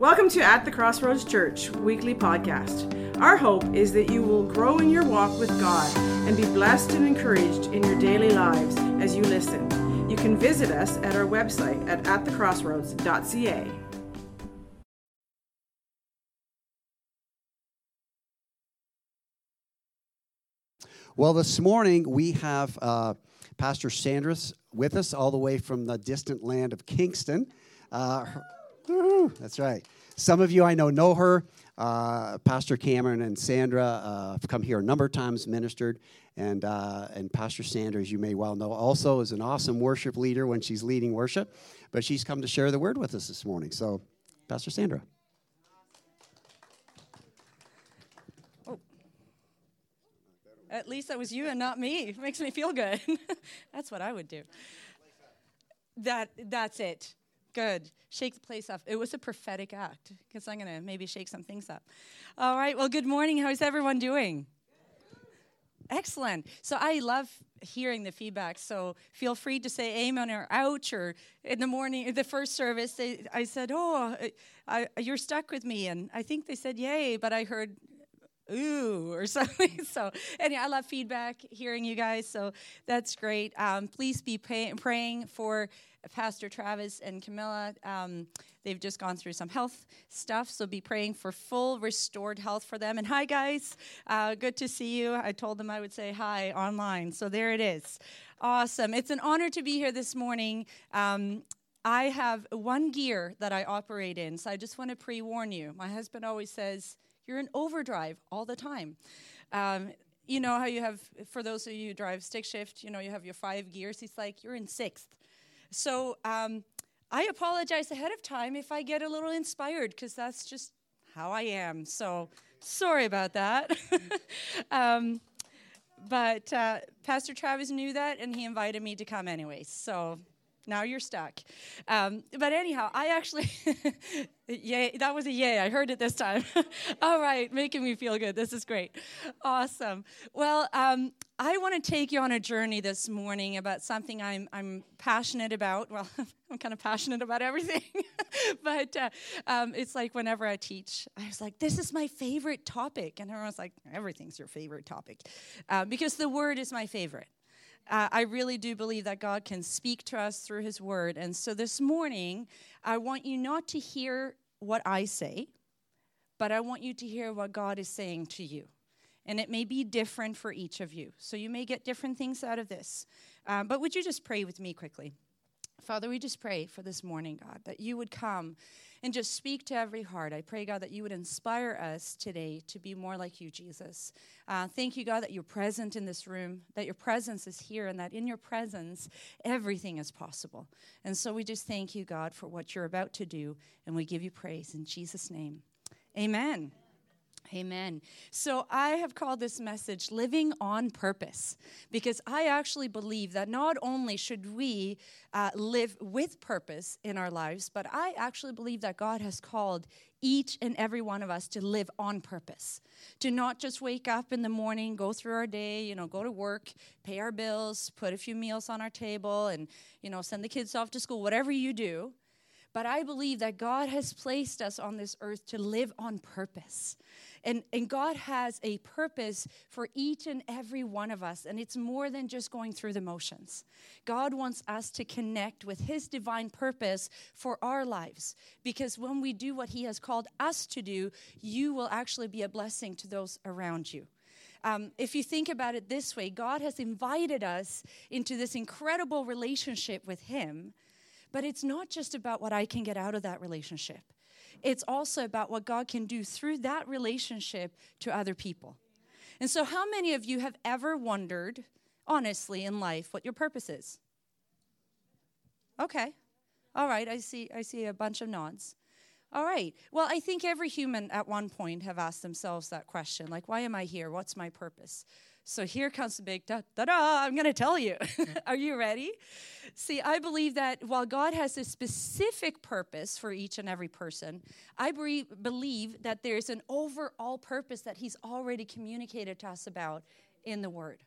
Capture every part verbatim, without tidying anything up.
Welcome to At the Crossroads Church weekly podcast. Our hope is that you will grow in your walk with God and be blessed and encouraged in your daily lives as you listen. You can visit us at our website at at the crossroads dot c a. Well, this morning we have uh, Pastor Sandris with us all the way from the distant land of Kingston. Uh, her, that's right. Some of you I know know her. Uh, Pastor Cameron and Sandra uh, have come here a number of times, ministered. And uh, and Pastor Sandra, as you may well know, also is an awesome worship leader when she's leading worship. But she's come to share the word with us this morning. So, Pastor Sandra. At least that was you and not me. It makes me feel good. That's what I would do. That That's it. Good. Shake the place up. It was a prophetic act, because I'm going to maybe shake some things up. All right. Well, good morning. How's everyone doing? Excellent. So I love hearing the feedback, so feel free to say amen or ouch, or in the morning, the first service, they, I said, oh, I, I, you're stuck with me, and I think they said yay, but I heard ooh, or something. So, anyway, I love feedback, hearing you guys, so that's great. Um, please be pay, praying for Pastor Travis and Camilla. Um, they've just gone through some health stuff, so be praying for full restored health for them. And hi, guys. Uh, good to see you. I told them I would say hi online, so there it is. Awesome. It's an honor to be here this morning. Um, I have one gear that I operate in, so I just want to pre-warn you. My husband always says, you're in overdrive all the time. Um, you know how you have, for those of you who drive stick shift, you know, you have your five gears. It's like you're in sixth. So um, I apologize ahead of time if I get a little inspired, because that's just how I am. So sorry about that. um, but uh, Pastor Travis knew that, and he invited me to come anyway. So now you're stuck. Um, but anyhow, I actually, yay, that was a yay. I heard it this time. All right, making me feel good. This is great. Awesome. Well, um, I want to take you on a journey this morning about something I'm I'm passionate about. Well, I'm kind of passionate about everything. but uh, um, it's like whenever I teach, I was like, this is my favorite topic. And everyone's like, everything's your favorite topic. Uh, because the word is my favorite. Uh, I really do believe that God can speak to us through his word. And so this morning, I want you not to hear what I say, but I want you to hear what God is saying to you. And it may be different for each of you. So you may get different things out of this. Um, but would you just pray with me quickly? Father, we just pray for this morning, God, that you would come and just speak to every heart. I pray, God, that you would inspire us today to be more like you, Jesus. Uh, thank you, God, that you're present in this room, that your presence is here, and that in your presence, everything is possible. And so we just thank you, God, for what you're about to do, and we give you praise in Jesus' name. Amen. Amen. So I have called this message Living on Purpose, because I actually believe that not only should we uh, live with purpose in our lives, but I actually believe that God has called each and every one of us to live on purpose, to not just wake up in the morning, go through our day, you know, go to work, pay our bills, put a few meals on our table, and, you know, send the kids off to school, whatever you do. But I believe that God has placed us on this earth to live on purpose. And, and God has a purpose for each and every one of us. And it's more than just going through the motions. God wants us to connect with his divine purpose for our lives. Because when we do what he has called us to do, you will actually be a blessing to those around you. Um, if you think about it this way, God has invited us into this incredible relationship with him. But it's not just about what I can get out of that relationship. It's also about what God can do through that relationship to other people. And so how many of you have ever wondered, honestly, in life, what your purpose is? Okay. All right. I see I see a bunch of nods. All right. Well, I think every human at one point have asked themselves that question, like, why am I here? What's my purpose? So here comes the big da-da-da, I'm going to tell you. Are you ready? See, I believe that while God has a specific purpose for each and every person, I be- believe that there's an overall purpose that he's already communicated to us about in the Word.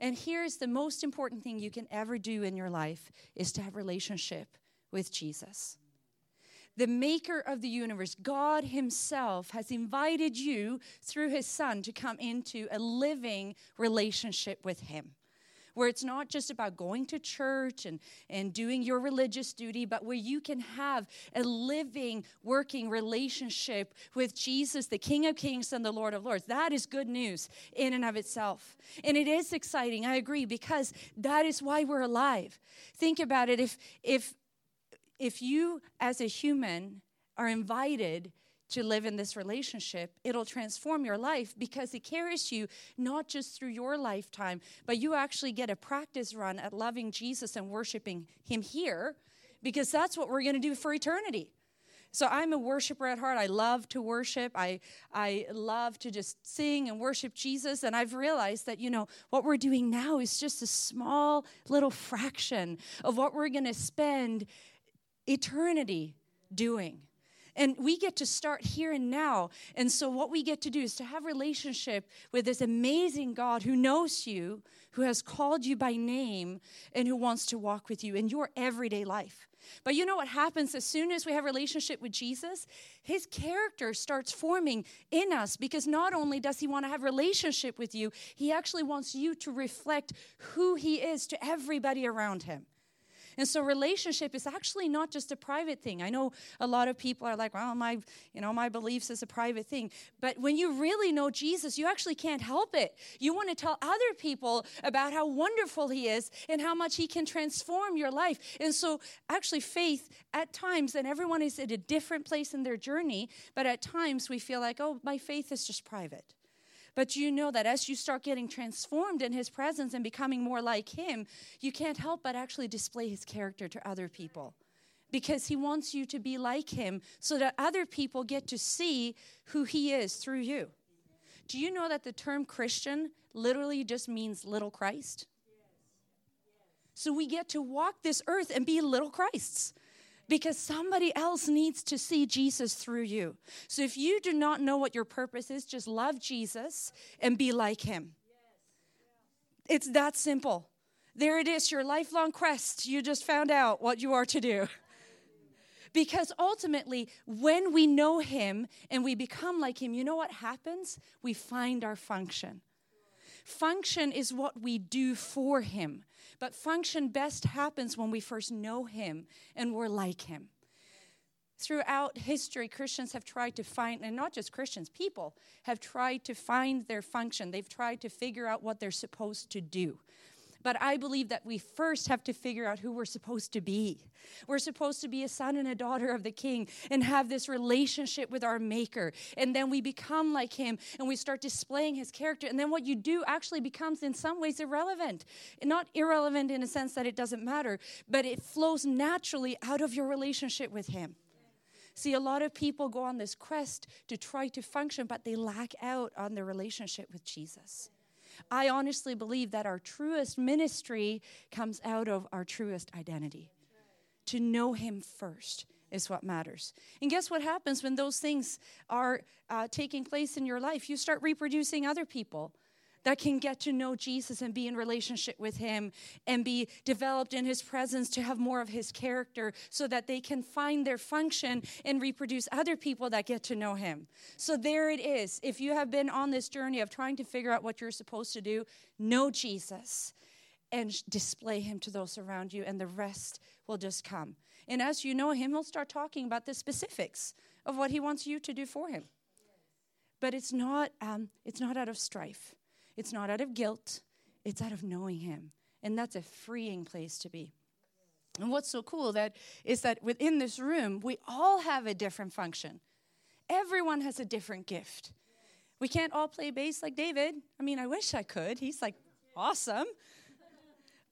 And here's the most important thing you can ever do in your life, is to have a relationship with Jesus. the maker of the universe, God himself, has invited you through his son to come into a living relationship with him, where it's not just about going to church and, and doing your religious duty, but where you can have a living, working relationship with Jesus, the King of Kings and the Lord of Lords. That is good news in and of itself. And it is exciting, I agree, because that is why we're alive. Think about it. If, if, if you, as a human, are invited to live in this relationship, it'll transform your life because it carries you not just through your lifetime, but you actually get a practice run at loving Jesus and worshiping him here, because that's what we're going to do for eternity. So I'm a worshiper at heart. I love to worship. I I love to just sing and worship Jesus. And I've realized that, you know, what we're doing now is just a small little fraction of what we're going to spend eternity doing. And we get to start here and now. And so what we get to do is to have relationship with this amazing God who knows you, who has called you by name, and who wants to walk with you in your everyday life. But you know what happens as soon as we have relationship with Jesus? His character starts forming in us, because not only does he want to have relationship with you, he actually wants you to reflect who he is to everybody around him. And so relationship is actually not just a private thing. I know a lot of people are like, well, my, you know, my beliefs is a private thing. But when you really know Jesus, you actually can't help it. You want to tell other people about how wonderful he is and how much he can transform your life. And so actually faith at times, and everyone is at a different place in their journey, but at times we feel like, oh, my faith is just private. But you know that as you start getting transformed in his presence and becoming more like him, you can't help but actually display his character to other people, because he wants you to be like him so that other people get to see who he is through you. Do you know that the term Christian literally just means little Christ? So we get to walk this earth and be little Christs, because somebody else needs to see Jesus through you. So if you do not know what your purpose is, just love Jesus and be like him. It's that simple. There it is, your lifelong quest. You just found out what you are to do. Because ultimately, when we know him and we become like him, you know what happens? We find our function. Function is what we do for him. But function best happens when we first know him and we're like him. Throughout history, Christians have tried to find, and not just Christians, people have tried to find their function. They've tried to figure out what they're supposed to do. But I believe that we first have to figure out who we're supposed to be. We're supposed to be a son and a daughter of the King and have this relationship with our Maker. And then we become like him and we start displaying his character. And then what you do actually becomes in some ways irrelevant. Not irrelevant in a sense that it doesn't matter, but it flows naturally out of your relationship with him. See, a lot of people go on this quest to try to function, but they lack out on their relationship with Jesus. I honestly believe that our truest ministry comes out of our truest identity. To know him first is what matters. And guess what happens when those things are uh, taking place in your life? You start reproducing other people that can get to know Jesus and be in relationship with him and be developed in his presence to have more of his character, so that they can find their function and reproduce other people that get to know him. So there it is. If you have been on this journey of trying to figure out what you're supposed to do, know Jesus and display him to those around you, and the rest will just come. And as you know him, he'll start talking about the specifics of what he wants you to do for him. But it's not, um, it's not out of strife. It's not out of guilt. It's out of knowing him. And that's a freeing place to be. And what's so cool that is that within this room, we all have a different function. Everyone has a different gift. We can't all play bass like David. I mean, I wish I could. He's like, awesome.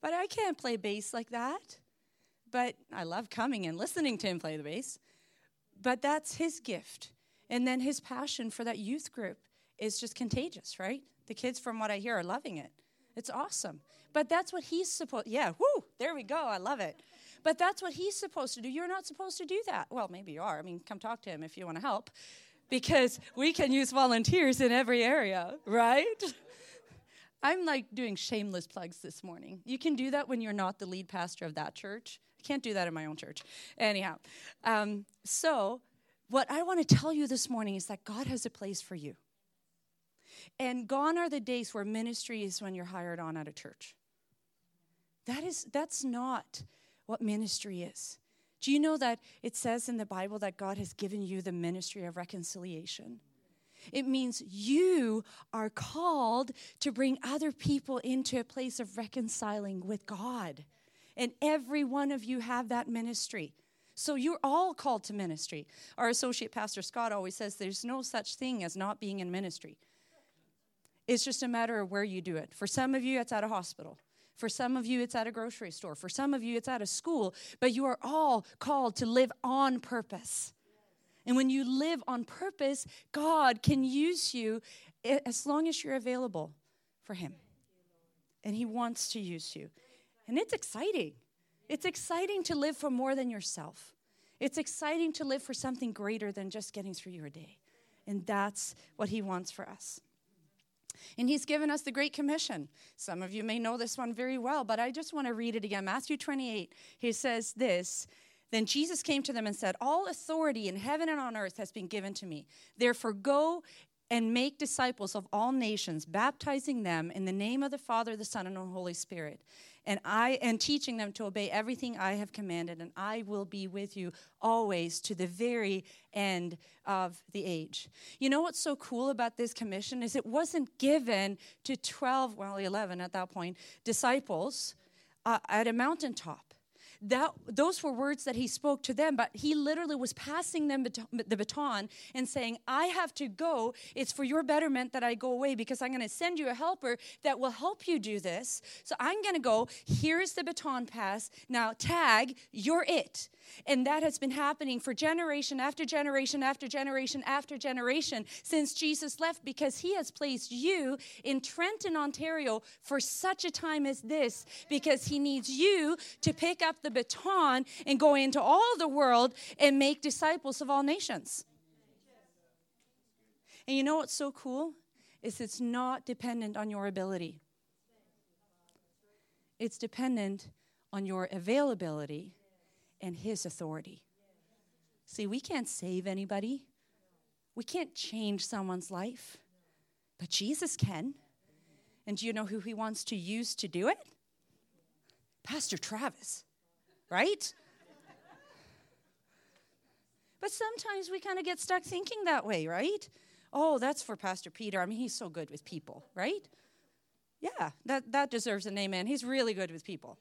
But I can't play bass like that. But I love coming and listening to him play the bass. But that's his gift. And then his passion for that youth group is just contagious, right? The kids, from what I hear, are loving it. It's awesome. But that's what he's supposed, yeah, whoo, there we go, I love it. But that's what he's supposed to do. You're not supposed to do that. Well, maybe you are. I mean, come talk to him if you want to help, because we can use volunteers in every area, right? I'm like doing shameless plugs this morning. You can do that when you're not the lead pastor of that church. Can't do that in my own church. Anyhow, um, so what I want to tell you this morning is that God has a place for you. And gone are the days where ministry is when you're hired on at a church. That is, that's not what ministry is. Do you know that it says in the Bible that God has given you the ministry of reconciliation? It means you are called to bring other people into a place of reconciling with God. And every one of you have that ministry. So you're all called to ministry. Our associate pastor, Scott, always says there's no such thing as not being in ministry. It's just a matter of where you do it. For some of you, it's at a hospital. For some of you, it's at a grocery store. For some of you, it's at a school. But you are all called to live on purpose. And when you live on purpose, God can use you as long as you're available for Him. And He wants to use you. And it's exciting. It's exciting to live for more than yourself. It's exciting to live for something greater than just getting through your day. And that's what He wants for us. And He's given us the Great Commission. Some of you may know this one very well, but I just want to read it again. Matthew twenty-eight, He says this, "Then Jesus came to them and said, 'All authority in heaven and on earth has been given to me. Therefore go and make disciples of all nations, baptizing them in the name of the Father, the Son, and the Holy Spirit, and I and teaching them to obey everything I have commanded, and I will be with you always to the very end of the age.'" You know what's so cool about this commission is it wasn't given to twelve, well, eleven at that point, disciples uh, at a mountaintop. That, those were words that He spoke to them, but He literally was passing them baton, the baton and saying, I have to go. It's for your betterment that I go away because I'm going to send you a helper that will help you do this. So I'm going to go. Here's the baton pass. Now tag, you're it. And that has been happening for generation after generation after generation after generation since Jesus left because He has placed you in Trenton, Ontario for such a time as this because He needs you to pick up the baton and go into all the world and make disciples of all nations. And you know what's so cool? Is it's not dependent on your ability. It's dependent on your availability and His authority. See, we can't save anybody. We can't change someone's life. But Jesus can. And do you know who He wants to use to do it? Pastor Travis. Right? But sometimes we kind of get stuck thinking that way, right? Oh, that's for Pastor Peter. I mean, he's so good with people, right? Yeah, that, that deserves an amen. He's really good with people.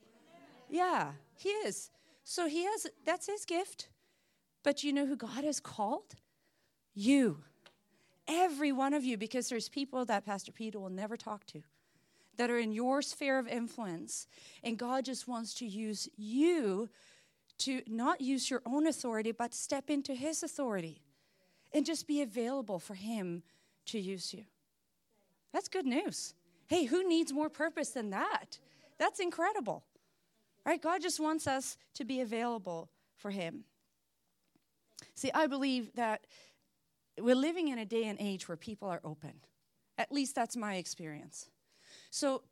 Yeah, he is. So he has, that's his gift. But you know who God has called? You. Every one of you, because there's people that Pastor Peter will never talk to. That are in your sphere of influence. And God just wants to use you to not use your own authority, but step into His authority and just be available for Him to use you. That's good news. Hey, who needs more purpose than that? That's incredible. Right? God just wants us to be available for Him. See, I believe that we're living in a day and age where people are open. At least that's my experience. So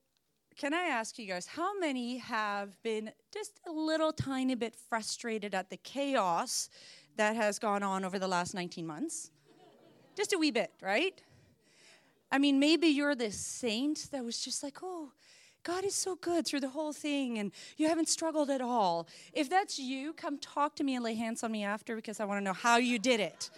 can I ask you guys, how many have been just a little tiny bit frustrated at the chaos that has gone on over the last nineteen months? Just a wee bit, right? I mean, maybe you're this saint that was just like, oh, God is so good through the whole thing, and you haven't struggled at all. If that's you, come talk to me and lay hands on me after because I want to know how you did it.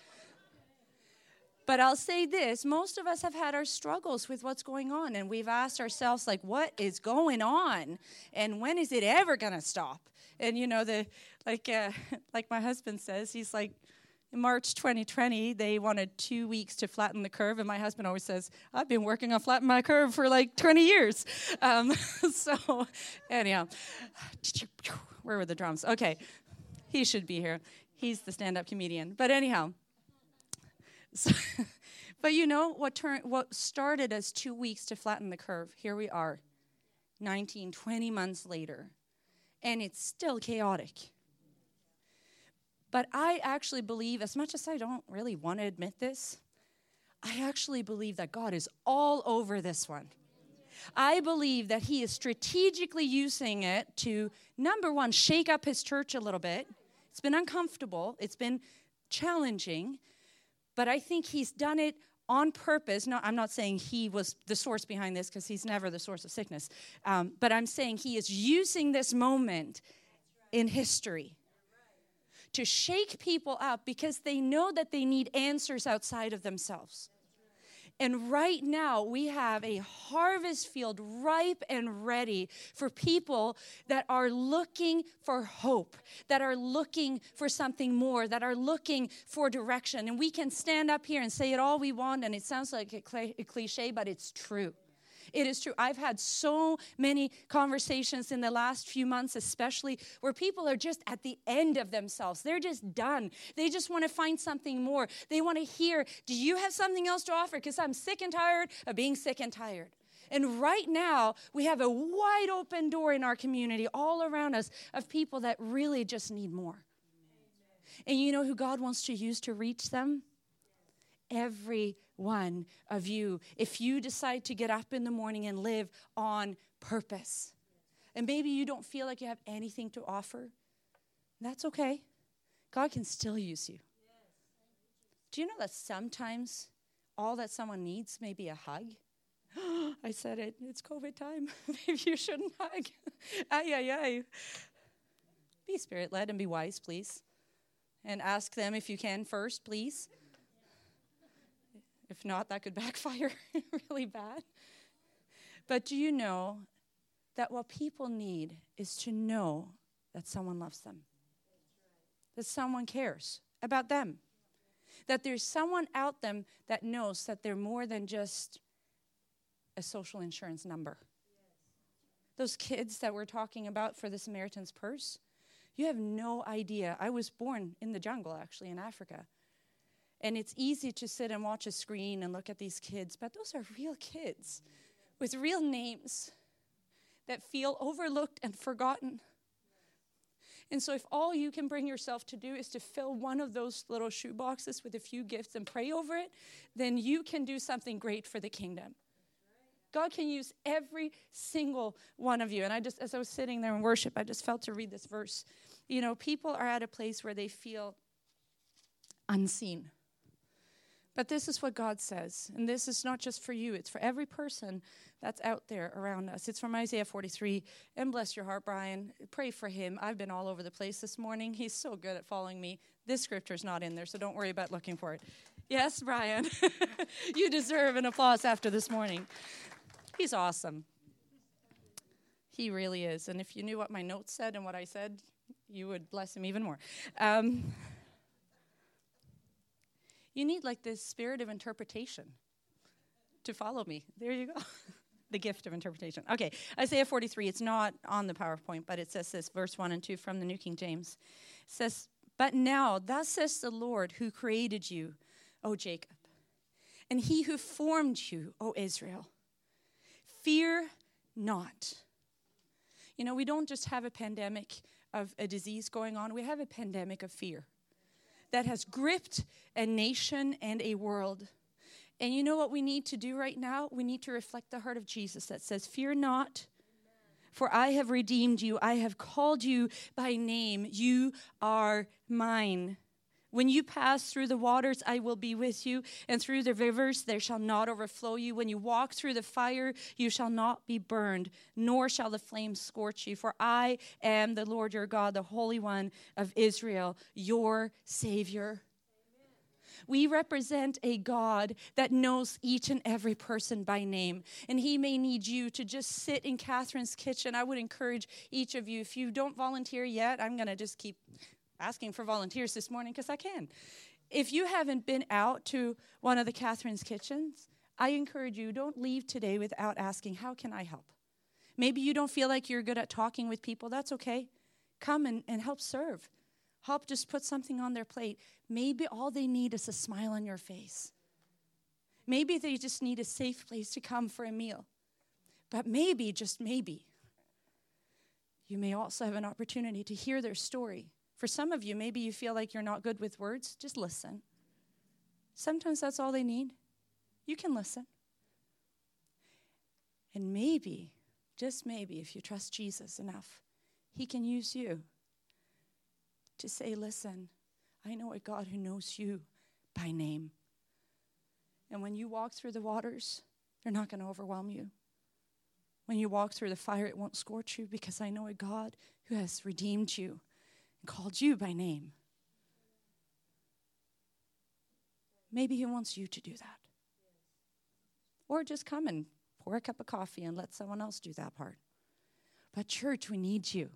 But I'll say this, most of us have had our struggles with what's going on, and we've asked ourselves, like, what is going on? And when is it ever going to stop? And, you know, the like uh, like my husband says, he's like, in March twenty twenty, they wanted two weeks to flatten the curve, and my husband always says, I've been working on flattening my curve for, like, twenty years. Um, so, anyhow, where were the drums? Okay, he should be here. He's the stand-up comedian. But anyhow. So, but you know what turn, what started as two weeks to flatten the curve, here we are, nineteen, twenty months later, and it's still chaotic. But I actually believe, as much as I don't really want to admit this, I actually believe that God is all over this one. I believe that he is strategically using it to, number one, shake up his church a little bit. It's been uncomfortable. It's been challenging. But I think he's done it on purpose. No, I'm not saying he was the source behind this, because he's never the source of sickness. Um, but I'm saying he is using this moment in history to shake people up, because they know that they need answers outside of themselves. And right now, we have a harvest field ripe and ready for people that are looking for hope, that are looking for something more, that are looking for direction. And we can stand up here and say it all we want, and it sounds like a cliche, but it's true. It is true. I've had so many conversations in the last few months, especially, where people are just at the end of themselves. They're just done. They just want to find something more. They want to hear, do you have something else to offer? Because I'm sick and tired of being sick and tired. And right now, we have a wide open door in our community all around us of people that really just need more. And you know who God wants to use to reach them? Every one of you, if you decide to get up in the morning and live on purpose. And maybe you don't feel like you have anything to offer. That's okay. God can still use you. Do you know that sometimes all that someone needs may be a hug? I said it. It's COVID time. Maybe you shouldn't hug. Ay, ay, ay. Be spirit-led and be wise, please. And ask them if you can first, please. If not, that could backfire really bad. But do you know that what people need is to know that someone loves them, that someone cares about them, that there's someone out there that knows that they're more than just a social insurance number. Those kids that we're talking about for the Samaritan's Purse, you have no idea. I was born in the jungle, actually, in Africa. And it's easy to sit and watch a screen and look at these kids, but those are real kids with real names that feel overlooked and forgotten. And so if all you can bring yourself to do is to fill one of those little shoe boxes with a few gifts and pray over it, then you can do something great for the kingdom. God can use every single one of you. And I just, as I was sitting there in worship, I just felt to read this verse. You know, people are at a place where they feel unseen. But this is what God says, and this is not just for you. It's for every person that's out there around us. It's from Isaiah forty-three, and bless your heart, Brian. Pray for him. I've been all over the place this morning. He's so good at following me. This scripture's not in there, so don't worry about looking for it. Yes, Brian, you deserve an applause after this morning. He's awesome. He really is, and if you knew what my notes said and what I said, you would bless him even more. Um You need like this spirit of interpretation to follow me. There you go. The gift of interpretation. Okay, Isaiah forty-three. It's not on the PowerPoint, but it says this, verse one and two from the New King James. It says, but now, thus says the Lord who created you, O Jacob, and he who formed you, O Israel. Fear not. You know, we don't just have a pandemic of a disease going on. We have a pandemic of fear that has gripped a nation and a world. And you know what we need to do right now? We need to reflect the heart of Jesus that says, fear not, for I have redeemed you. I have called you by name. You are mine. When you pass through the waters, I will be with you. And through the rivers, they shall not overflow you. When you walk through the fire, you shall not be burned, nor shall the flames scorch you. For I am the Lord your God, the Holy One of Israel, your Savior. We represent a God that knows each and every person by name. And he may need you to just sit in Catherine's kitchen. I would encourage each of you, if you don't volunteer yet, I'm going to just keep asking for volunteers this morning because I can. If you haven't been out to one of the Catherine's kitchens, I encourage you, don't leave today without asking, how can I help? Maybe you don't feel like you're good at talking with people. That's okay. Come and, and help serve. Help just put something on their plate. Maybe all they need is a smile on your face. Maybe they just need a safe place to come for a meal. But maybe, just maybe, you may also have an opportunity to hear their story. For some of you, maybe you feel like you're not good with words. Just listen. Sometimes that's all they need. You can listen. And maybe, just maybe, if you trust Jesus enough, he can use you to say, listen, I know a God who knows you by name. And when you walk through the waters, they're not going to overwhelm you. When you walk through the fire, it won't scorch you, because I know a God who has redeemed you and called you by name. Maybe he wants you to do that. Or just come and pour a cup of coffee and let someone else do that part. But church, we need you.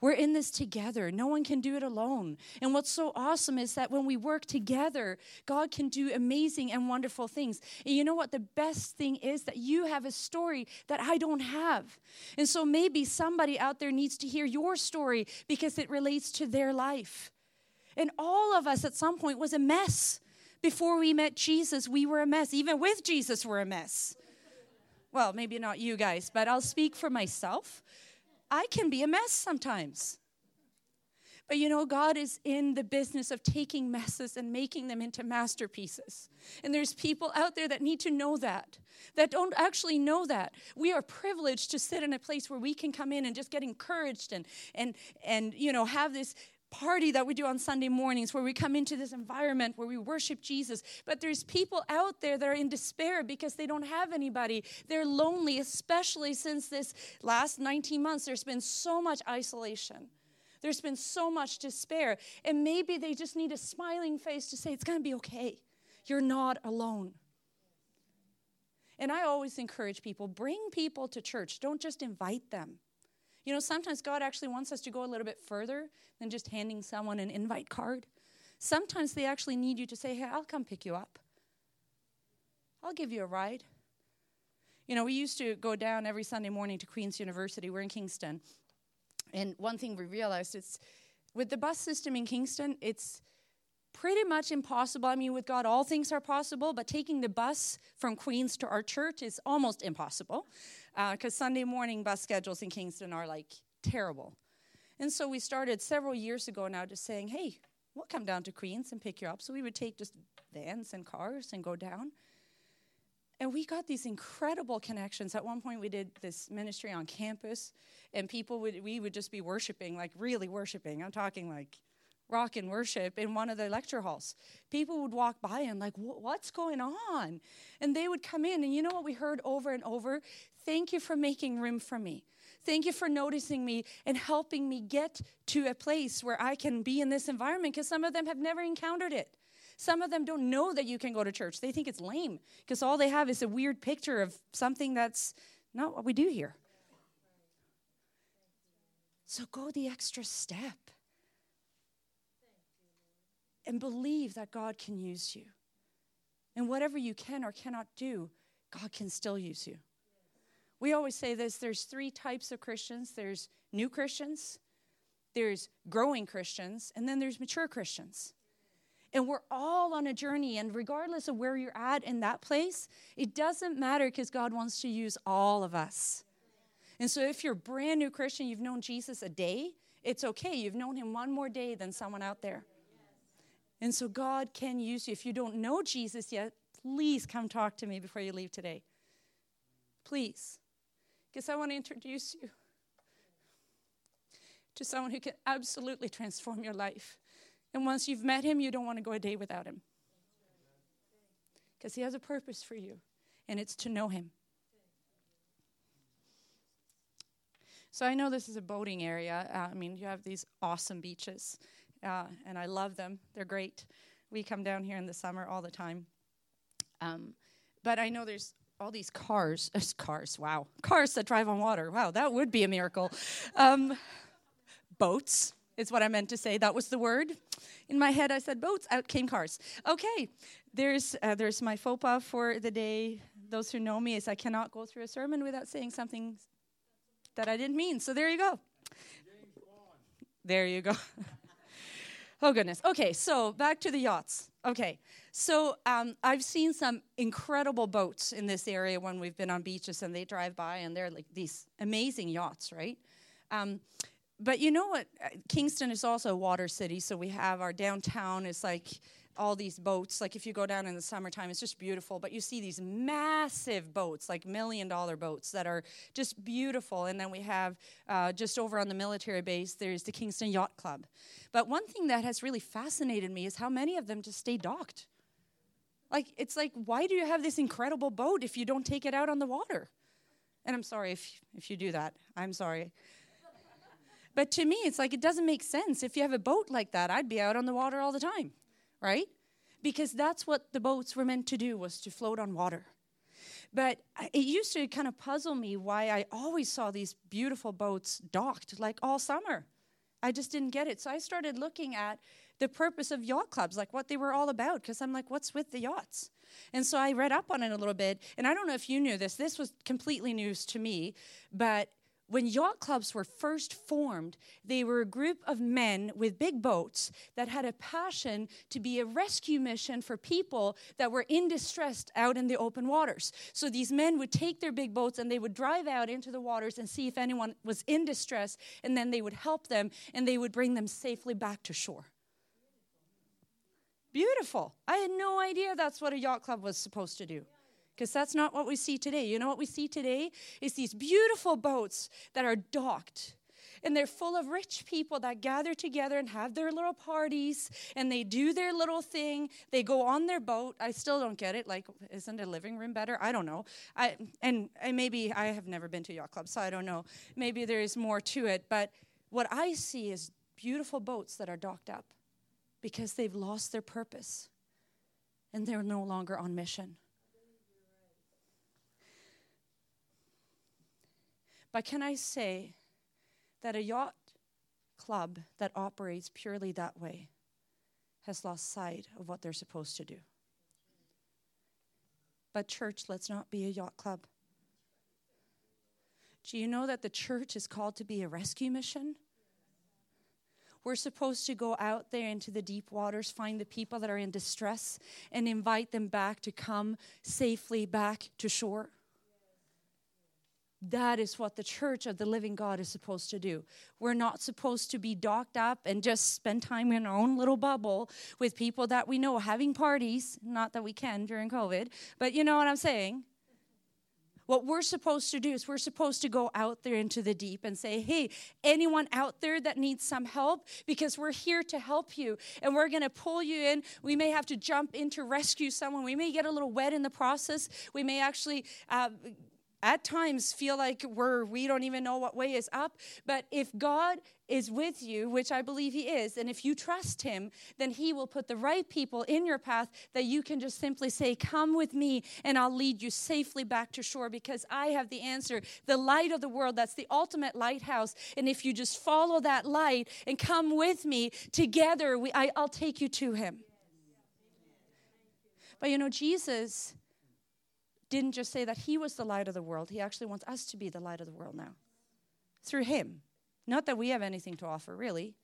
We're in this together. No one can do it alone. And what's so awesome is that when we work together, God can do amazing and wonderful things. And you know what? The best thing is that you have a story that I don't have. And so maybe somebody out there needs to hear your story because it relates to their life. And all of us at some point was a mess. Before we met Jesus, we were a mess. Even with Jesus, we're a mess. Well, maybe not you guys, but I'll speak for myself. I can be a mess sometimes. But you know, God is in the business of taking messes and making them into masterpieces. And there's people out there that need to know that, that don't actually know that. We are privileged to sit in a place where we can come in and just get encouraged and, and, and you know, have this party that we do on Sunday mornings where we come into this environment where we worship Jesus. But there's people out there that are in despair because they don't have anybody. They're lonely, especially since this last nineteen months. There's been so much isolation. There's been so much despair. And maybe they just need a smiling face to say, it's going to be okay. You're not alone. And I always encourage people, bring people to church. Don't just invite them. You know, sometimes God actually wants us to go a little bit further than just handing someone an invite card. Sometimes they actually need you to say, hey, I'll come pick you up. I'll give you a ride. You know, we used to go down every Sunday morning to Queen's University. We're in Kingston. And one thing we realized is with the bus system in Kingston, it's pretty much impossible. I mean, with God, all things are possible, but taking the bus from Queens to our church is almost impossible because uh, Sunday morning bus schedules in Kingston are, like, terrible. And so we started several years ago now just saying, hey, we'll come down to Queens and pick you up. So we would take just vans and cars and go down. And we got these incredible connections. At one point, we did this ministry on campus, and people would we would just be worshiping, like really worshiping. I'm talking like rock and worship in one of the lecture halls. People would walk by and like, what's going on? And they would come in, and you know what we heard over and over? Thank you for making room for me. Thank you for noticing me and helping me get to a place where I can be in this environment, because some of them have never encountered it. Some of them don't know that you can go to church. They think it's lame because all they have is a weird picture of something that's not what we do here. So go the extra step. And believe that God can use you. And whatever you can or cannot do, God can still use you. We always say this, there's three types of Christians. There's new Christians, there's growing Christians, and then there's mature Christians. And we're all on a journey, and regardless of where you're at in that place, it doesn't matter because God wants to use all of us. And so if you're a brand new Christian, you've known Jesus a day, it's okay. You've known him one more day than someone out there. And so God can use you. If you don't know Jesus yet, please come talk to me before you leave today. Please. Because I want to introduce you to someone who can absolutely transform your life. And once you've met him, you don't want to go a day without him. Because he has a purpose for you, and it's to know him. So I know this is a boating area. Uh, I mean, you have these awesome beaches. Uh, and I love them. They're great. We come down here in the summer all the time. Um, but I know there's all these cars. There's cars, wow. Cars that drive on water. Wow, that would be a miracle. Um, boats is what I meant to say. That was the word. In my head, I said boats. Out came cars. Okay, there's, uh, there's my faux pas for the day. Those who know me is I cannot go through a sermon without saying something that I didn't mean. So there you go. There you go. Oh, goodness. Okay, so back to the yachts. Okay, so um, I've seen some incredible boats in this area when we've been on beaches, and they drive by, and they're like these amazing yachts, right? Um, but you know what? Kingston is also a water city, so we have our downtown is like all these boats. Like if you go down in the summertime, it's just beautiful. But you see these massive boats, like million-dollar boats that are just beautiful. And then we have uh, just over on the military base, there's the Kingston Yacht Club. But one thing that has really fascinated me is how many of them just stay docked. Like, it's like, why do you have this incredible boat if you don't take it out on the water? And I'm sorry if if you do that. I'm sorry. But to me, it's like, it doesn't make sense. If you have a boat like that, I'd be out on the water all the time, right? Because that's what the boats were meant to do, was to float on water. But it used to kind of puzzle me why I always saw these beautiful boats docked, like, all summer. I just didn't get it. So I started looking at the purpose of yacht clubs, like what they were all about, because I'm like, what's with the yachts? And so I read up on it a little bit, and I don't know if you knew this. This was completely news to me, but when yacht clubs were first formed, they were a group of men with big boats that had a passion to be a rescue mission for people that were in distress out in the open waters. So these men would take their big boats and they would drive out into the waters and see if anyone was in distress, and then they would help them and they would bring them safely back to shore. Beautiful. I had no idea that's what a yacht club was supposed to do, because that's not what we see today. You know what we see today is these beautiful boats that are docked, and they're full of rich people that gather together and have their little parties, and they do their little thing. They go on their boat. I still don't get it. Like, isn't a living room better? I don't know. I and, and maybe I have never been to yacht clubs, so I don't know. Maybe there is more to it. But what I see is beautiful boats that are docked up because they've lost their purpose, and they're no longer on mission. But can I say that a yacht club that operates purely that way has lost sight of what they're supposed to do? But church, let's not be a yacht club. Do you know that the church is called to be a rescue mission? We're supposed to go out there into the deep waters, find the people that are in distress, and invite them back to come safely back to shore. That is what the church of the living God is supposed to do. We're not supposed to be docked up and just spend time in our own little bubble with people that we know having parties. Not that we can during COVID, but you know what I'm saying. What we're supposed to do is we're supposed to go out there into the deep and say, hey, anyone out there that needs some help, because we're here to help you, and we're going to pull you in. We may have to jump in to rescue someone. We may get a little wet in the process. We may actually uh, at times feel like we're, we don't even know what way is up. But if God is with you, which I believe he is, and if you trust him, then he will put the right people in your path that you can just simply say, come with me, and I'll lead you safely back to shore, because I have the answer, the light of the world. That's the ultimate lighthouse. And if you just follow that light and come with me together, we, I, I'll take you to him. But you know, Jesus didn't just say that he was the light of the world. He actually wants us to be the light of the world now through him. Not that we have anything to offer, really.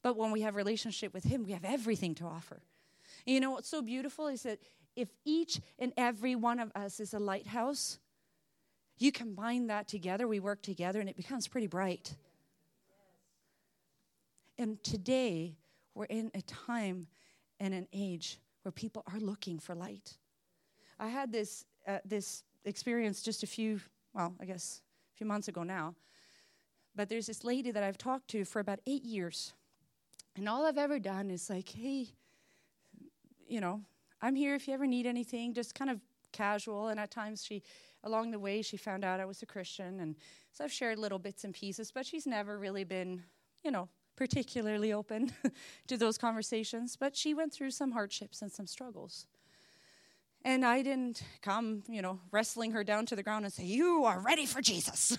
But when we have relationship with him, we have everything to offer. And you know what's so beautiful is that if each and every one of us is a lighthouse, you combine that together, we work together, and it becomes pretty bright. And today, we're in a time and an age where people are looking for light. I had this uh, this experience just a few, well, I guess a few months ago now. But there's this lady that I've talked to for about eight years. And all I've ever done is like, hey, you know, I'm here if you ever need anything, just kind of casual. And at times she, along the way, she found out I was a Christian. And so I've shared little bits and pieces, but she's never really been, you know, particularly open to those conversations. But she went through some hardships and some struggles. And I didn't come, you know, wrestling her down to the ground and say, you are ready for Jesus.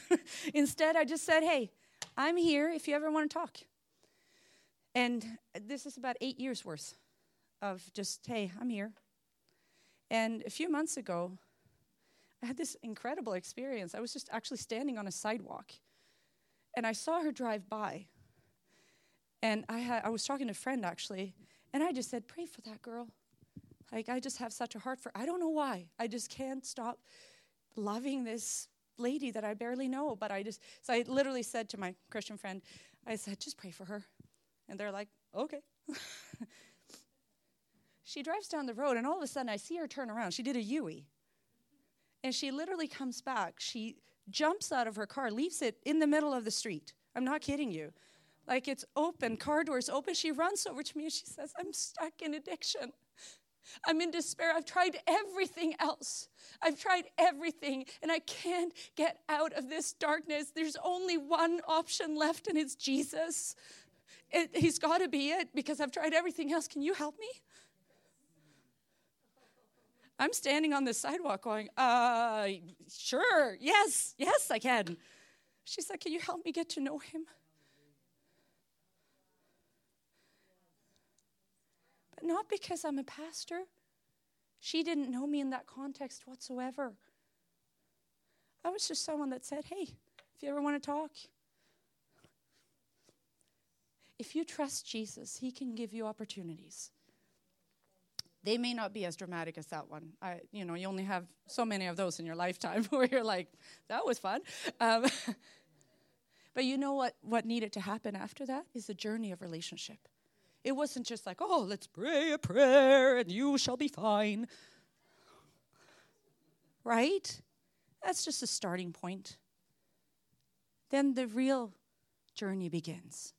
Instead, I just said, hey, I'm here if you ever want to talk. And this is about eight years worth of just, hey, I'm here. And a few months ago, I had this incredible experience. I was just actually standing on a sidewalk. And I saw her drive by. And I, ha- I was talking to a friend, actually. And I just said, pray for that girl. Like, I just have such a heart for, I don't know why. I just can't stop loving this lady that I barely know. But I just, so I literally said to my Christian friend, I said, just pray for her. And they're like, okay. She drives down the road, and all of a sudden, I see her turn around. She did a U-ey. And she literally comes back. She jumps out of her car, leaves it in the middle of the street. I'm not kidding you. Like, it's open, car doors open. She runs over to me, and she says, I'm stuck in addiction. I'm in despair. I've tried everything else. I've tried everything, and I can't get out of this darkness. There's only one option left, and it's Jesus. It, he's got to be it, because I've tried everything else. Can you help me? I'm standing on the sidewalk going, uh, sure, yes, yes, I can. She said, can you help me get to know him? Not because I'm a pastor. She didn't know me in that context whatsoever. I was just someone that said, hey, if you ever want to talk. If you trust Jesus, he can give you opportunities. They may not be as dramatic as that one. I, you know, you only have so many of those in your lifetime where you're like, that was fun. Um, but you know what, what needed to happen after that is the journey of relationship. It wasn't just like, oh, let's pray a prayer and you shall be fine. Right? That's just a starting point. Then the real journey begins.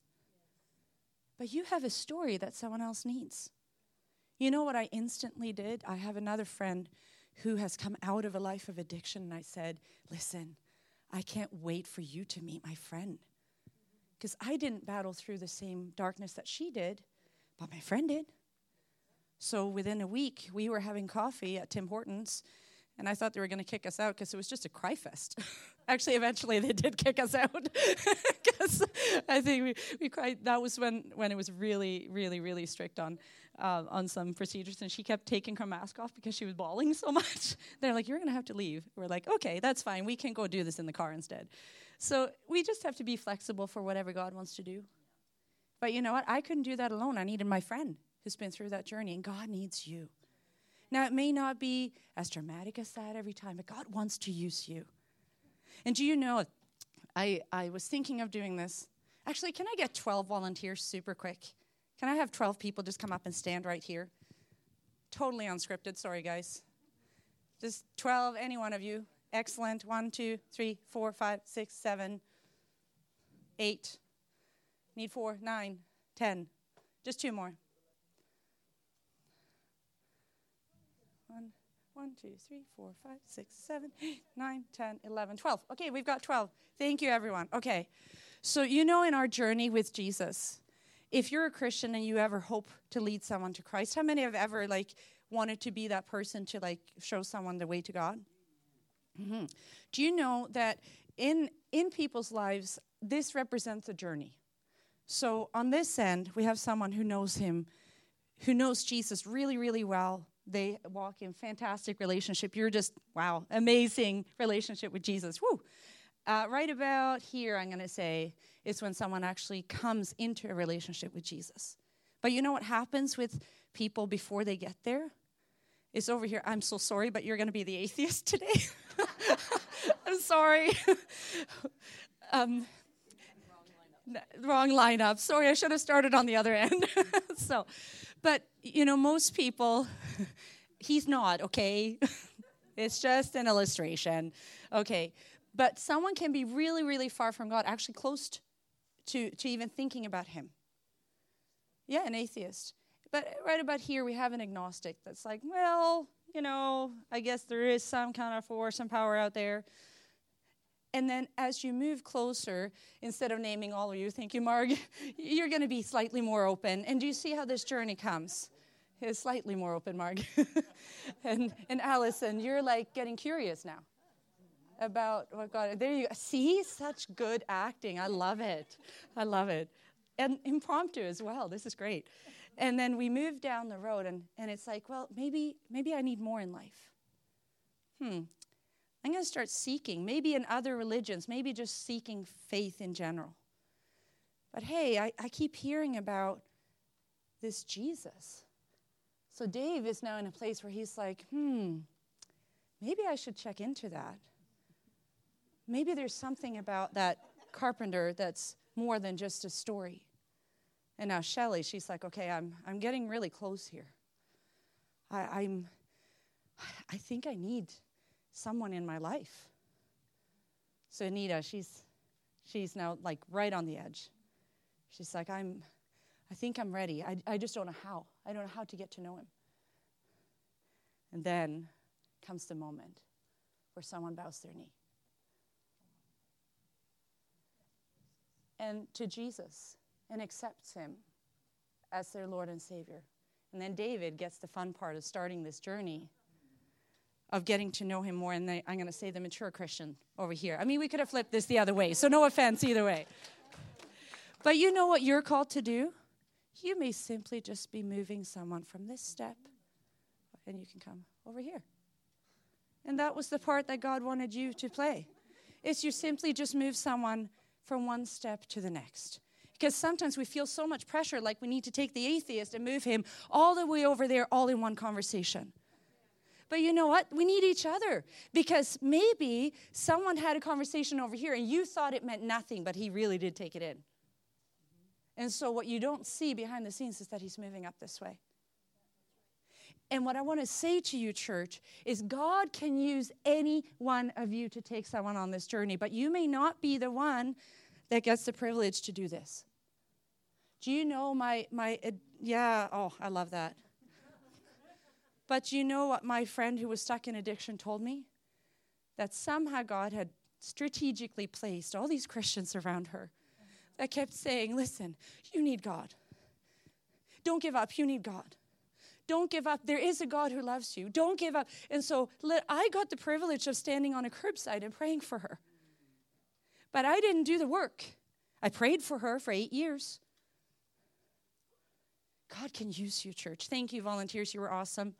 But you have a story that someone else needs. You know what I instantly did? I have another friend who has come out of a life of addiction, and I said, listen, I can't wait for you to meet my friend. Because I didn't battle through the same darkness that she did, but my friend did. So within a week, we were having coffee at Tim Hortons, and I thought they were going to kick us out because it was just a cry fest. Actually, eventually, they did kick us out because I think we, we cried. That was when, when it was really, really, really strict on uh, on some procedures, and she kept taking her mask off because she was bawling so much. They're like, you're going to have to leave. We're like, okay, that's fine. We can go do this in the car instead. So we just have to be flexible for whatever God wants to do. But you know what? I couldn't do that alone. I needed my friend who's been through that journey, and God needs you. Now, it may not be as dramatic as that every time, but God wants to use you. And do you know, I, I was thinking of doing this. Actually, can I get twelve volunteers super quick? Can I have twelve people just come up and stand right here? Totally unscripted. Sorry, guys. Just twelve, any one of you. Excellent. One, two, three, four, five, six, seven, eight. Need four, nine, ten. Just two more. One, one, two, three, four, five, six, seven, eight, nine, ten, eleven, twelve. Okay, we've got twelve. Thank you, everyone. Okay. So you know, in our journey with Jesus, if you're a Christian and you ever hope to lead someone to Christ, how many have ever like wanted to be that person to like show someone the way to God? Mm-hmm. Do you know that in in people's lives, this represents a journey? So on this end, we have someone who knows him, who knows Jesus really, really well. They walk in fantastic relationship. You're just, wow, amazing relationship with Jesus. Woo! Uh, right about here, I'm going to say, is when someone actually comes into a relationship with Jesus. But you know what happens with people before they get there? It's over here. I'm so sorry, but you're going to be the atheist today. I'm sorry. um, wrong lineup. Wrong lineup. Sorry, I should have started on the other end. So, but, you know, most people, he's not, okay? It's just an illustration. Okay. But someone can be really, really far from God, actually close to, to even thinking about him. Yeah, an atheist. But right about here, we have an agnostic that's like, well, you know, I guess there is some kind of force and power out there. And then as you move closer, instead of naming all of you, thank you, Marg, you're going to be slightly more open. And do you see how this journey comes? It's slightly more open, Marg. and, and Allison, you're like getting curious now about what God, there you go. See, such good acting. I love it. I love it. And impromptu as well. This is great. And then we move down the road, and, and it's like, well, maybe maybe I need more in life. Hmm. I'm going to start seeking, maybe in other religions, maybe just seeking faith in general. But hey, I, I keep hearing about this Jesus. So Dave is now in a place where he's like, hmm, maybe I should check into that. Maybe there's something about that carpenter that's more than just a story. And now Shelley, she's like, okay, I'm I'm getting really close here. I, I'm, I think I need someone in my life. So Anita, she's, she's now like right on the edge. She's like, I'm, I think I'm ready. I, I just don't know how. I don't know how to get to know him. And then comes the moment where someone bows their knee. And to Jesus, and accepts him as their Lord and Savior. And then David gets the fun part of starting this journey of getting to know him more. And they, I'm going to say the mature Christian over here. I mean, we could have flipped this the other way, so no offense either way. But you know what you're called to do? You may simply just be moving someone from this step, and you can come over here. And that was the part that God wanted you to play, is you simply just move someone from one step to the next. Because sometimes we feel so much pressure, like we need to take the atheist and move him all the way over there, all in one conversation. But you know what? We need each other. Because maybe someone had a conversation over here, and you thought it meant nothing, but he really did take it in. And so what you don't see behind the scenes is that he's moving up this way. And what I want to say to you, church, is God can use any one of you to take someone on this journey, but you may not be the one that gets the privilege to do this. Do you know my, my uh, yeah, oh, I love that. But you know what my friend who was stuck in addiction told me? That somehow God had strategically placed all these Christians around her that kept saying, listen, you need God. Don't give up, you need God. Don't give up. There is a God who loves you. Don't give up. And so let, I got the privilege of standing on a curbside and praying for her. But I didn't do the work. I prayed for her for eight years. God can use you, church. Thank you, volunteers. You were awesome.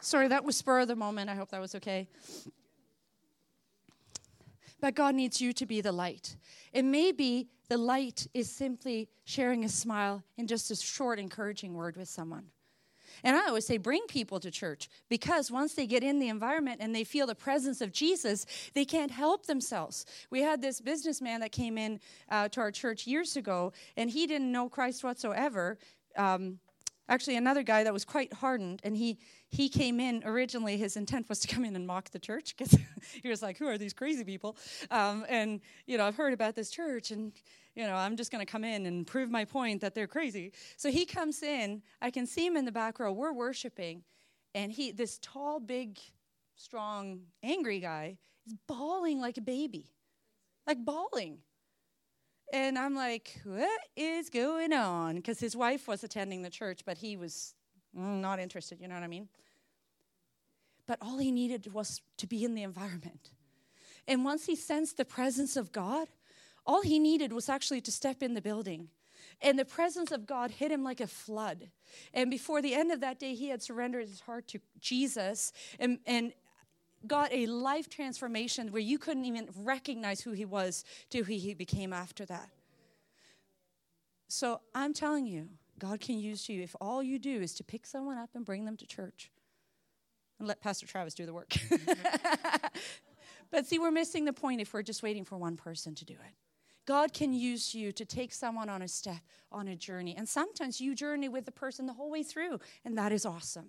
Sorry, that was spur of the moment. I hope that was okay. But God needs you to be the light. It may be the light is simply sharing a smile and just a short, encouraging word with someone. And I always say, bring people to church, because once they get in the environment and they feel the presence of Jesus, they can't help themselves. We had this businessman that came in uh, to our church years ago, and he didn't know Christ whatsoever. Um, actually, another guy that was quite hardened, and he he came in originally. His intent was to come in and mock the church, because he was like, who are these crazy people? Um, and, you know, I've heard about this church, and you know, I'm just going to come in and prove my point that they're crazy. So he comes in. I can see him in the back row. We're worshiping. And he, this tall, big, strong, angry guy is bawling like a baby, like bawling. And I'm like, what is going on? Because his wife was attending the church, but he was not interested. You know what I mean? But all he needed was to be in the environment. And once he sensed the presence of God, all he needed was actually to step in the building. And the presence of God hit him like a flood. And before the end of that day, he had surrendered his heart to Jesus and, and got a life transformation where you couldn't even recognize who he was to who he became after that. So I'm telling you, God can use you if all you do is to pick someone up and bring them to church. And let Pastor Travis do the work. But see, we're missing the point if we're just waiting for one person to do it. God can use you to take someone on a step, on a journey. And sometimes you journey with the person the whole way through, and that is awesome.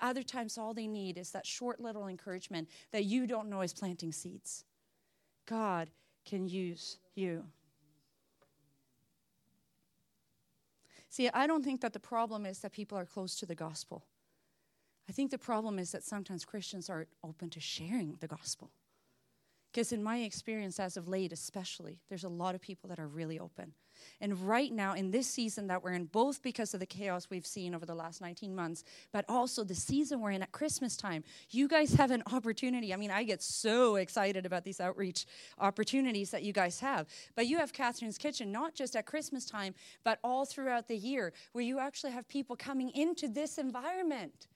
Other times, all they need is that short little encouragement that you don't know is planting seeds. God can use you. See, I don't think that the problem is that people are close to the gospel. I think the problem is that sometimes Christians aren't open to sharing the gospel. Because in my experience, as of late especially, there's a lot of people that are really open. And right now, in this season that we're in, both because of the chaos we've seen over the last nineteen months, but also the season we're in at Christmas time, you guys have an opportunity. I mean, I get so excited about these outreach opportunities that you guys have. But you have Catherine's Kitchen, not just at Christmas time, but all throughout the year, where you actually have people coming into this environment.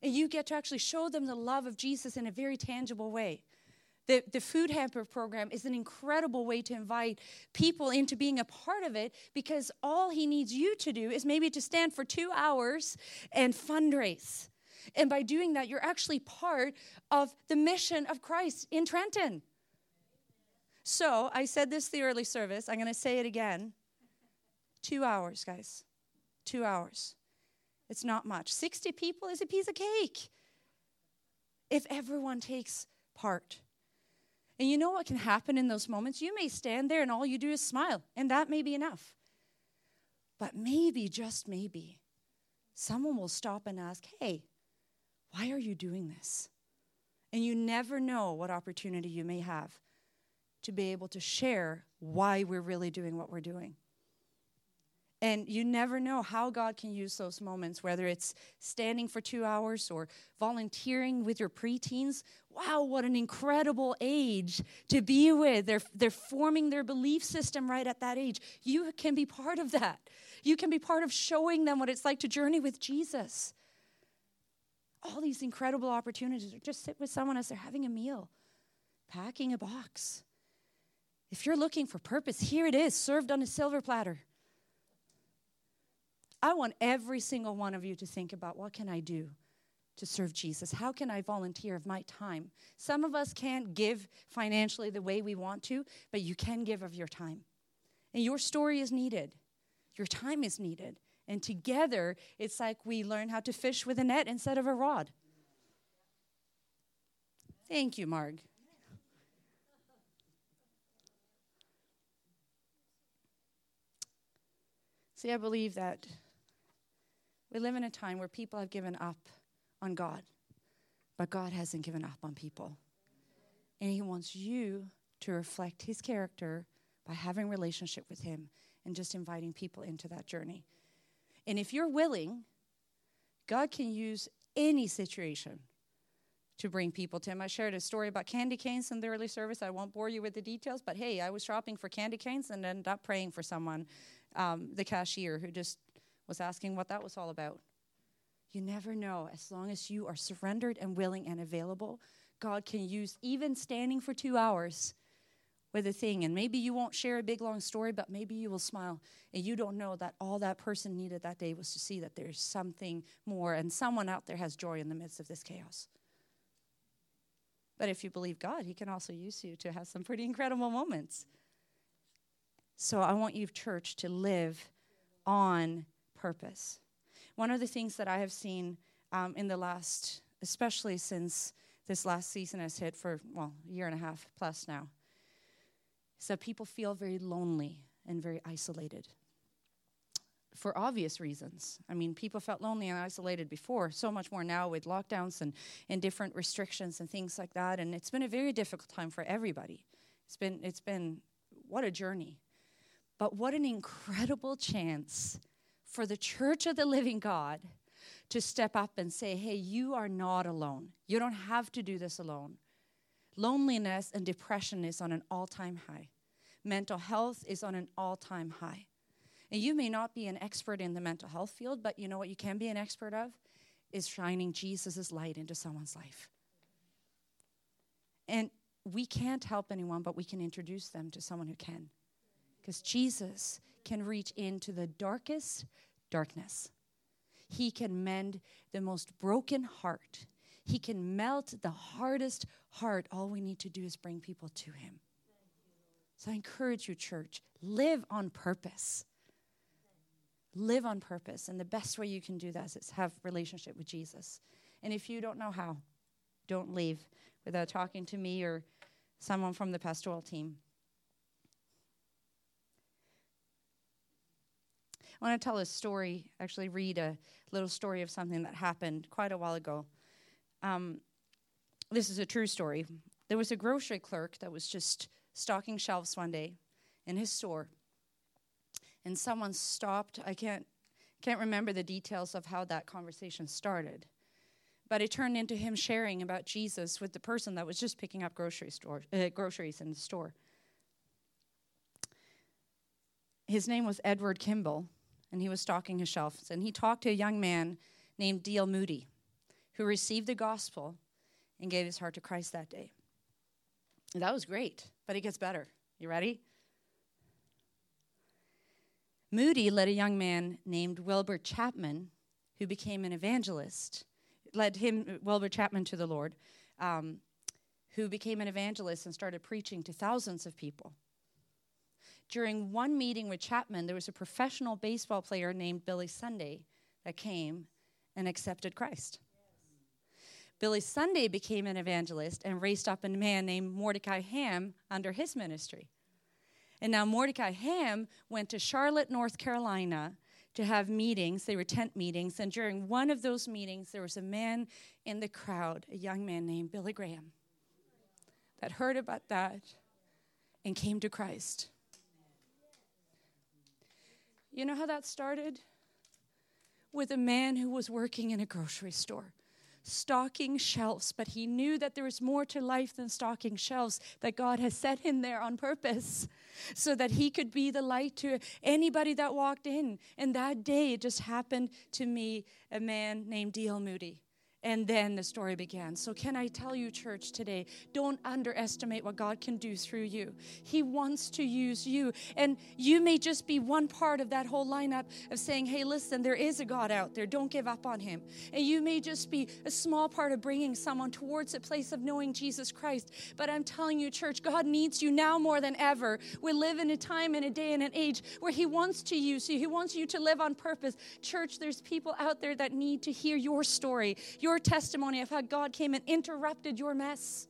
And you get to actually show them the love of Jesus in a very tangible way. The, the food hamper program is an incredible way to invite people into being a part of it, because all he needs you to do is maybe to stand for two hours and fundraise. And by doing that, you're actually part of the mission of Christ in Trenton. So I said this the early service. I'm going to say it again. Two hours, guys. Two hours. It's not much. sixty people is a piece of cake if everyone takes part. And you know what can happen in those moments? You may stand there and all you do is smile, and that may be enough. But maybe, just maybe, someone will stop and ask, hey, why are you doing this? And you never know what opportunity you may have to be able to share why we're really doing what we're doing. And you never know how God can use those moments, whether it's standing for two hours or volunteering with your preteens. Wow, what an incredible age to be with. They're, they're forming their belief system right at that age. You can be part of that. You can be part of showing them what it's like to journey with Jesus. All these incredible opportunities. Or just sit with someone as they're having a meal, packing a box. If you're looking for purpose, here it is, served on a silver platter. I want every single one of you to think about, what can I do to serve Jesus? How can I volunteer of my time? Some of us can't give financially the way we want to, but you can give of your time. And your story is needed. Your time is needed. And together, it's like we learn how to fish with a net instead of a rod. Thank you, Marg. See, I believe that we live in a time where people have given up on God, but God hasn't given up on people. And he wants you to reflect his character by having a relationship with him and just inviting people into that journey. And if you're willing, God can use any situation to bring people to him. I shared a story about candy canes in the early service. I won't bore you with the details, but hey, I was shopping for candy canes and ended up praying for someone, um, the cashier, who just was asking what that was all about. You never know. As long as you are surrendered and willing and available, God can use even standing for two hours with a thing. And maybe you won't share a big, long story, but maybe you will smile. And you don't know that all that person needed that day was to see that there's something more, and someone out there has joy in the midst of this chaos. But if you believe God, he can also use you to have some pretty incredible moments. So I want you, church, to live on purpose. One of the things that I have seen um, in the last, especially since this last season has hit for, well, a year and a half plus now, is that people feel very lonely and very isolated for obvious reasons. I mean, people felt lonely and isolated before, so much more now with lockdowns and, and different restrictions and things like that. And it's been a very difficult time for everybody. It's been, it's been, what a journey. But what an incredible chance for the Church of the Living God to step up and say, hey, you are not alone. You don't have to do this alone. Loneliness and depression is on an all-time high. Mental health is on an all-time high. And you may not be an expert in the mental health field, but you know what you can be an expert of is shining Jesus' light into someone's life. And we can't help anyone, but we can introduce them to someone who can. Because Jesus can reach into the darkest darkness. He can mend the most broken heart. He can melt the hardest heart. All we need to do is bring people to him. So I encourage you, church, live on purpose. Live on purpose. And the best way you can do that is have a relationship with Jesus. And if you don't know how, don't leave without talking to me or someone from the pastoral team. I want to tell a story, actually read a little story of something that happened quite a while ago. Um, this is a true story. There was a grocery clerk that was just stocking shelves one day in his store. And someone stopped. I can't can't remember the details of how that conversation started. But it turned into him sharing about Jesus with the person that was just picking up grocery store, uh, groceries in the store. His name was Edward Kimball, and he was stocking his shelves. And he talked to a young man named D L Moody, who received the gospel and gave his heart to Christ that day. And that was great, but it gets better. You ready? Moody led a young man named Wilbur Chapman, who became an evangelist, led him, Wilbur Chapman, to the Lord, um, who became an evangelist and started preaching to thousands of people. During one meeting with Chapman, there was a professional baseball player named Billy Sunday that came and accepted Christ. Billy Sunday became an evangelist and raised up a man named Mordecai Ham under his ministry. And now Mordecai Ham went to Charlotte, North Carolina, to have meetings. They were tent meetings. And during one of those meetings, there was a man in the crowd, a young man named Billy Graham, that heard about that and came to Christ. You know how that started? With a man who was working in a grocery store, stocking shelves, but he knew that there was more to life than stocking shelves, that God has set him there on purpose so that he could be the light to anybody that walked in. And that day it just happened to me, a man named D L Moody. And then the story began. So can I tell you, church, today, don't underestimate what God can do through you. He wants to use you. And you may just be one part of that whole lineup of saying, hey, listen, there is a God out there. Don't give up on him. And you may just be a small part of bringing someone towards a place of knowing Jesus Christ. But I'm telling you, church, God needs you now more than ever. We live in a time and a day and an age where he wants to use you. He wants you to live on purpose. Church, there's people out there that need to hear your story, your Your testimony of how God came and interrupted your mess.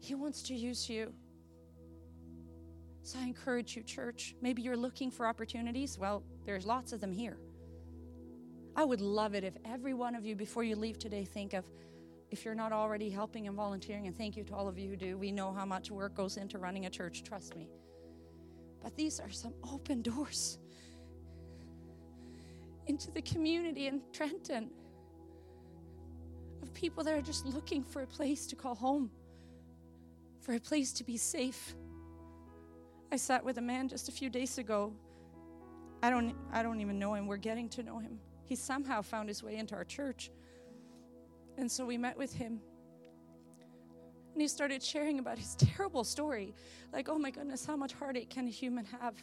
He wants to use you. So I encourage you, church, maybe you're looking for opportunities. Well, there's lots of them here. I would love it if every one of you, before you leave today, think of, if you're not already helping and volunteering, and thank you to all of you who do. We know how much work goes into running a church, trust me. But these are some open doors into the community in Trenton, of people that are just looking for a place to call home, for a place to be safe. I sat with a man just a few days ago. I don't I don't even know him. We're getting to know him. He somehow found his way into our church. And so we met with him. And he started sharing about his terrible story. Like, oh my goodness, how much heartache can a human have?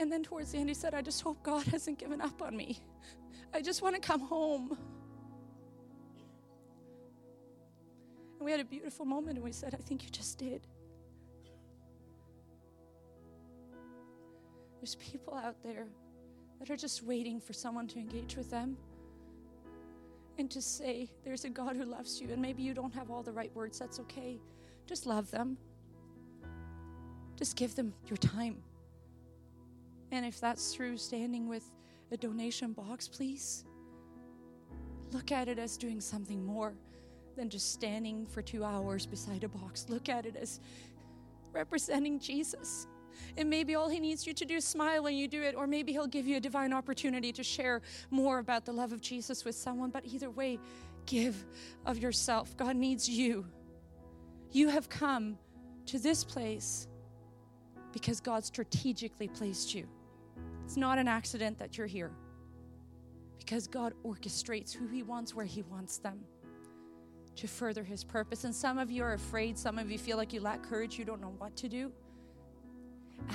And then towards the end, he said, I just hope God hasn't given up on me. I just want to come home. And we had a beautiful moment, and we said, I think you just did. There's people out there that are just waiting for someone to engage with them and to say, there's a God who loves you, and maybe you don't have all the right words. That's okay. Just love them. Just give them your time. And if that's through standing with a donation box, please look at it as doing something more than just standing for two hours beside a box. Look at it as representing Jesus. And maybe all he needs you to do is smile when you do it, or maybe he'll give you a divine opportunity to share more about the love of Jesus with someone. But either way, give of yourself. God needs you. You have come to this place because God strategically placed you. It's not an accident that you're here. Because God orchestrates who he wants, where he wants them to further his purpose. And some of you are afraid. Some of you feel like you lack courage. You don't know what to do.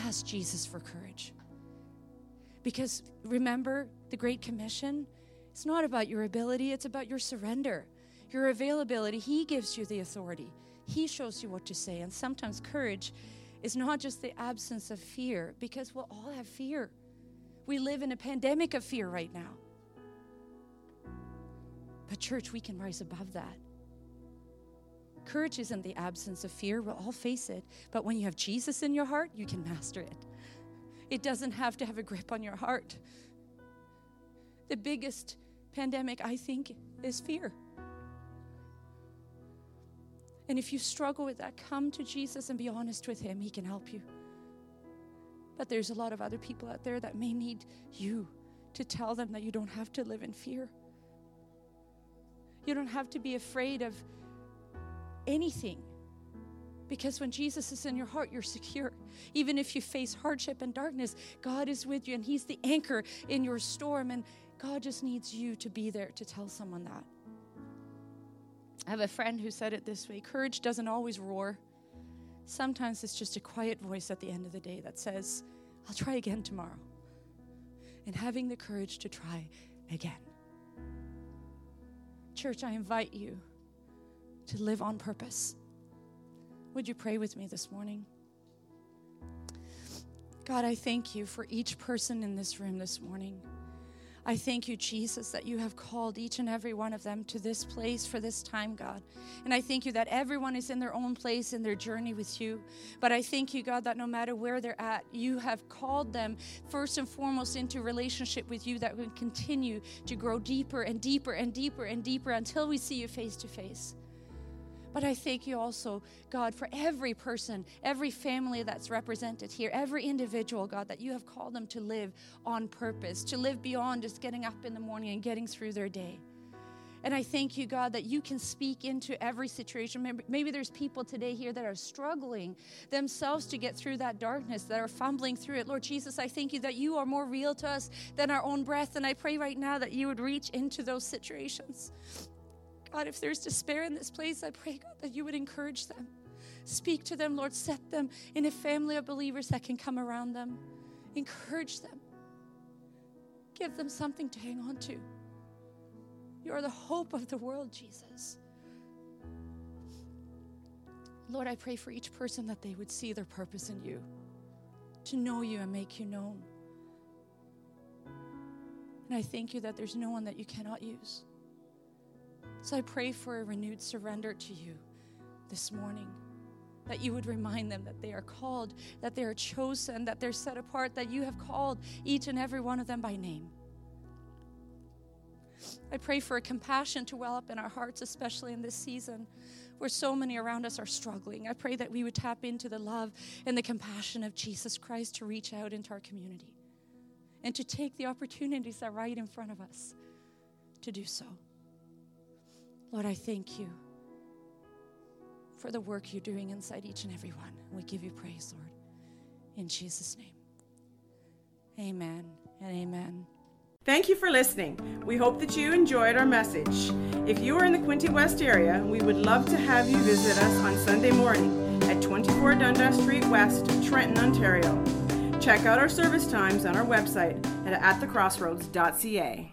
Ask Jesus for courage. Because remember, the Great Commission, it's not about your ability. It's about your surrender, your availability. He gives you the authority. He shows you what to say. And sometimes courage is not just the absence of fear, because we'll all have fear. We live in a pandemic of fear right now. But church, we can rise above that. Courage isn't the absence of fear. We'll all face it. But when you have Jesus in your heart, you can master it. It doesn't have to have a grip on your heart. The biggest pandemic, I think, is fear. And if you struggle with that, come to Jesus and be honest with him. He can help you. But there's a lot of other people out there that may need you to tell them that you don't have to live in fear. You don't have to be afraid of anything. Because when Jesus is in your heart, you're secure. Even if you face hardship and darkness, God is with you, and he's the anchor in your storm. And God just needs you to be there to tell someone that. I have a friend who said it this way, courage doesn't always roar. Sometimes it's just a quiet voice at the end of the day that says, I'll try again tomorrow. And having the courage to try again. Church, I invite you to live on purpose. Would you pray with me this morning? God, I thank you for each person in this room this morning. I thank you, Jesus, that you have called each and every one of them to this place for this time, God. And I thank you that everyone is in their own place in their journey with you. But I thank you, God, that no matter where they're at, you have called them first and foremost into relationship with you that will continue to grow deeper and deeper and deeper and deeper until we see you face to face. But I thank you also, God, for every person, every family that's represented here, every individual, God, that you have called them to live on purpose, to live beyond just getting up in the morning and getting through their day. And I thank you, God, that you can speak into every situation. Maybe, maybe there's people today here that are struggling themselves to get through that darkness, that are fumbling through it. Lord Jesus, I thank you that you are more real to us than our own breath. And I pray right now that you would reach into those situations. God, if there's despair in this place, I pray, God, that you would encourage them. Speak to them, Lord. Set them in a family of believers that can come around them. Encourage them. Give them something to hang on to. You are the hope of the world, Jesus. Lord, I pray for each person that they would see their purpose in you, to know you and make you known. And I thank you that there's no one that you cannot use. So I pray for a renewed surrender to you this morning, that you would remind them that they are called, that they are chosen, that they're set apart, that you have called each and every one of them by name. I pray for a compassion to well up in our hearts, especially in this season where so many around us are struggling. I pray that we would tap into the love and the compassion of Jesus Christ to reach out into our community and to take the opportunities that are right in front of us to do so. Lord, I thank you for the work you're doing inside each and every one. We give you praise, Lord, in Jesus' name. Amen and amen. Thank you for listening. We hope that you enjoyed our message. If you are in the Quinte West area, we would love to have you visit us on Sunday morning at twenty-four Dundas Street West, Trenton, Ontario. Check out our service times on our website at at the crossroads dot c a.